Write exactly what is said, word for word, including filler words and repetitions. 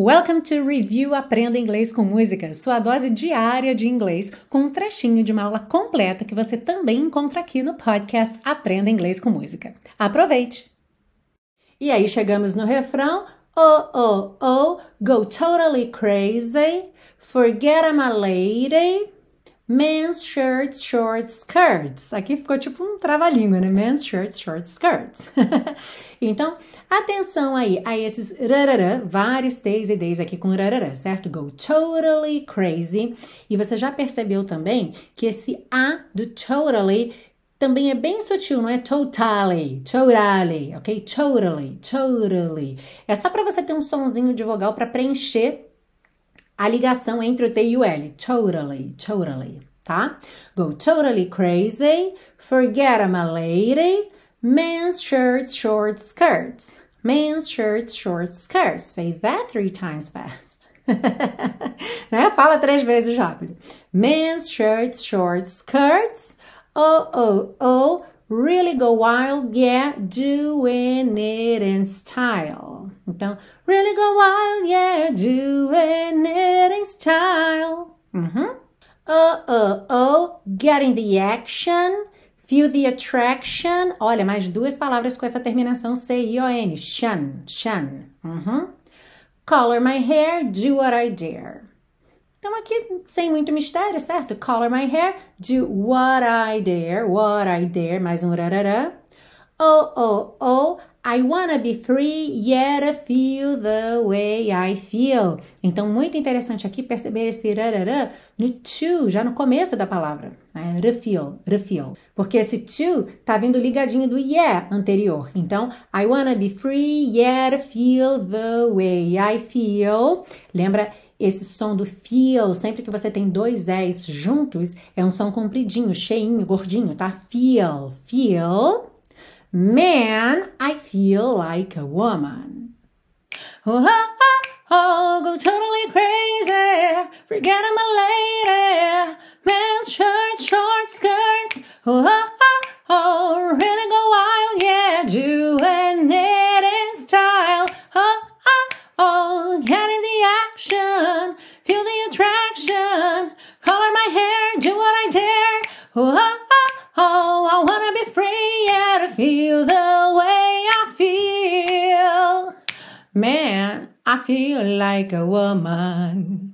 Welcome to Review Aprenda Inglês com Música, sua dose diária de inglês, com um trechinho de uma aula completa que você também encontra aqui no podcast Aprenda Inglês com Música. Aproveite! E aí chegamos no refrão, oh, oh, oh, go totally crazy, forget I'm a lady, men's shirts, short skirts. Aqui ficou tipo um trava-língua, né? Men's shirts, short skirts. Então, atenção aí a esses rararã, vários t's e d's aqui com rararã, certo? Go totally crazy. E você já percebeu também que esse A do totally também é bem sutil, não é totally, totally, ok? Totally, totally. É só para você ter um sonzinho de vogal para preencher a ligação entre o T e o L. Totally, totally, tá? Go totally crazy, forget I'm a lady, men's shirts, short skirts. Men's shirts, short skirts. Say that three times fast. Né? Fala três vezes rápido. Men's shirts, short skirts. Oh, oh, oh, really go wild, yeah, doing it in style. Então, really go wild, yeah, doing it in style. Uhum. Oh, oh, oh, getting the action, feel the attraction. Olha, mais duas palavras com essa terminação C I O N. Shun, shun. Uhum. Color my hair, do what I dare. Então, aqui, sem muito mistério, certo? Color my hair, do what I dare, what I dare, mais um rararã. Oh, oh, oh, I wanna be free, yet I feel the way I feel. Então, muito interessante aqui perceber esse rararã no to, já no começo da palavra. Né? Refeel, refeel. Porque esse to tá vindo ligadinho do yeah anterior. Então, I wanna be free, yet I feel the way I feel. Lembra? Esse som do feel, sempre que você tem dois E's juntos, é um som compridinho, cheinho, gordinho, tá? Feel, feel. Man, I feel like a woman. Oh, oh, oh, oh, go totally crazy. Forget I'm a lady. Men's shirts, short skirts. Oh, oh, oh, oh, really go wild, yeah. Doing it in style. Oh, oh, oh, getting the action. Feel the attraction. Color my hair, do what I dare. Oh, oh, oh, oh, I wanna be free, yeah, to feel the way I feel. Man, I feel like a woman.